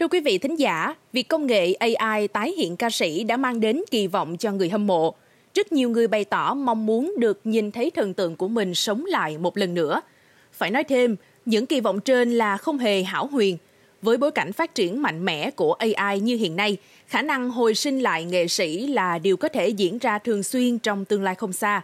Thưa quý vị thính giả, việc công nghệ AI tái hiện ca sĩ đã mang đến kỳ vọng cho người hâm mộ. Rất nhiều người bày tỏ mong muốn được nhìn thấy thần tượng của mình sống lại một lần nữa. Phải nói thêm, những kỳ vọng trên là không hề hão huyền. Với bối cảnh phát triển mạnh mẽ của AI như hiện nay, khả năng hồi sinh lại nghệ sĩ là điều có thể diễn ra thường xuyên trong tương lai không xa.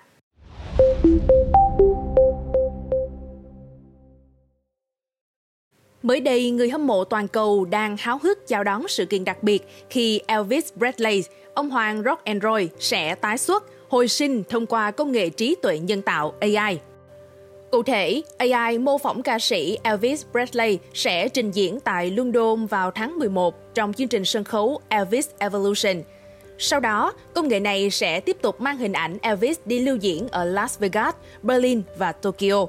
Mới đây, người hâm mộ toàn cầu đang háo hức chào đón sự kiện đặc biệt khi Elvis Presley, ông hoàng rock and roll, sẽ tái xuất, hồi sinh thông qua công nghệ trí tuệ nhân tạo AI. Cụ thể, AI mô phỏng ca sĩ Elvis Presley sẽ trình diễn tại London vào tháng 11 trong chương trình sân khấu Elvis Evolution. Sau đó, công nghệ này sẽ tiếp tục mang hình ảnh Elvis đi lưu diễn ở Las Vegas, Berlin và Tokyo.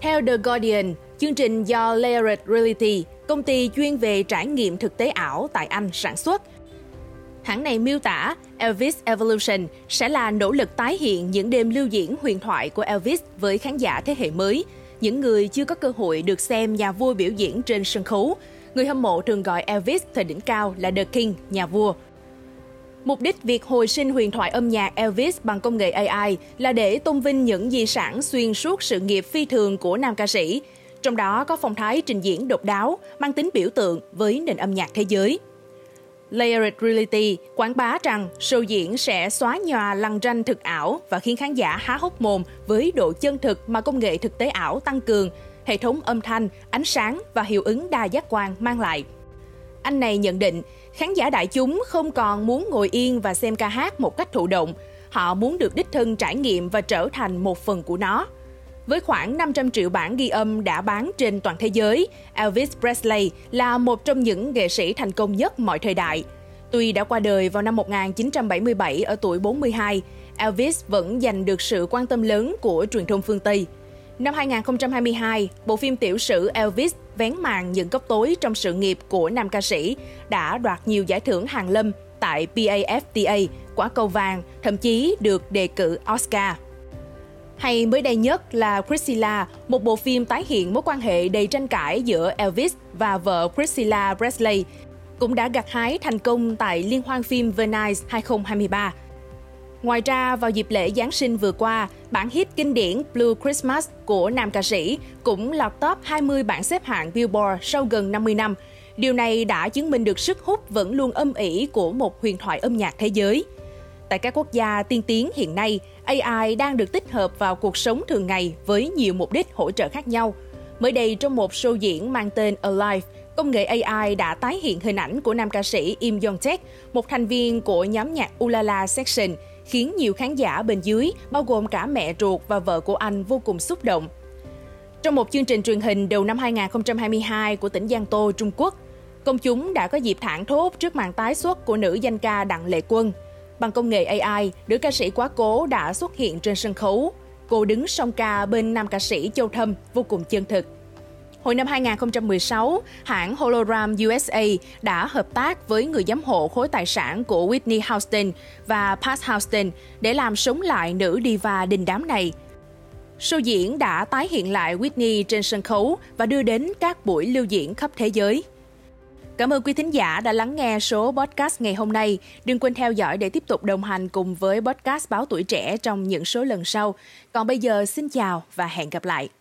Theo The Guardian, chương trình do Layered Reality, công ty chuyên về trải nghiệm thực tế ảo tại Anh sản xuất. Hãng này miêu tả Elvis Evolution sẽ là nỗ lực tái hiện những đêm lưu diễn huyền thoại của Elvis với khán giả thế hệ mới, những người chưa có cơ hội được xem nhà vua biểu diễn trên sân khấu. Người hâm mộ thường gọi Elvis thời đỉnh cao là The King, nhà vua. Mục đích việc hồi sinh huyền thoại âm nhạc Elvis bằng công nghệ AI là để tôn vinh những di sản xuyên suốt sự nghiệp phi thường của nam ca sĩ, trong đó có phong thái trình diễn độc đáo, mang tính biểu tượng với nền âm nhạc thế giới. Layered Reality quảng bá rằng show diễn sẽ xóa nhòa lằn ranh thực ảo và khiến khán giả há hốc mồm với độ chân thực mà công nghệ thực tế ảo tăng cường, hệ thống âm thanh, ánh sáng và hiệu ứng đa giác quan mang lại. Anh này nhận định, khán giả đại chúng không còn muốn ngồi yên và xem ca hát một cách thụ động, họ muốn được đích thân trải nghiệm và trở thành một phần của nó. Với khoảng 500 triệu bản ghi âm đã bán trên toàn thế giới, Elvis Presley là một trong những nghệ sĩ thành công nhất mọi thời đại. Tuy đã qua đời vào năm 1977 ở tuổi 42, Elvis vẫn giành được sự quan tâm lớn của truyền thông phương Tây. Năm 2022, bộ phim tiểu sử Elvis vén màn những góc tối trong sự nghiệp của nam ca sĩ đã đoạt nhiều giải thưởng hàn lâm tại BAFTA, quả cầu vàng, thậm chí được đề cử Oscar. Hay mới đây nhất là Priscilla, một bộ phim tái hiện mối quan hệ đầy tranh cãi giữa Elvis và vợ Priscilla Presley, cũng đã gặt hái thành công tại Liên hoan phim Venice 2023. Ngoài ra, vào dịp lễ Giáng sinh vừa qua, bản hit kinh điển Blue Christmas của nam ca sĩ cũng lọt top 20 bảng xếp hạng Billboard sau gần 50 năm. Điều này đã chứng minh được sức hút vẫn luôn âm ỉ của một huyền thoại âm nhạc thế giới. Tại các quốc gia tiên tiến hiện nay, AI đang được tích hợp vào cuộc sống thường ngày với nhiều mục đích hỗ trợ khác nhau. Mới đây, trong một show diễn mang tên Alive, công nghệ AI đã tái hiện hình ảnh của nam ca sĩ Im Young Tech, một thành viên của nhóm nhạc Ulala Section, khiến nhiều khán giả bên dưới, bao gồm cả mẹ ruột và vợ của anh, vô cùng xúc động. Trong một chương trình truyền hình đầu năm 2022 của tỉnh Giang Tô, Trung Quốc, công chúng đã có dịp thảng thốt trước màn tái xuất của nữ danh ca Đặng Lệ Quân. Bằng công nghệ AI, nữ ca sĩ quá cố đã xuất hiện trên sân khấu. Cô đứng song ca bên nam ca sĩ Châu Thâm vô cùng chân thực. Hồi năm 2016, hãng Hologram USA đã hợp tác với người giám hộ khối tài sản của Whitney Houston và Pat Houston để làm sống lại nữ diva đình đám này. Show diễn đã tái hiện lại Whitney trên sân khấu và đưa đến các buổi lưu diễn khắp thế giới. Cảm ơn quý thính giả đã lắng nghe số podcast ngày hôm nay. Đừng quên theo dõi để tiếp tục đồng hành cùng với podcast Báo Tuổi Trẻ trong những số lần sau. Còn bây giờ, xin chào và hẹn gặp lại.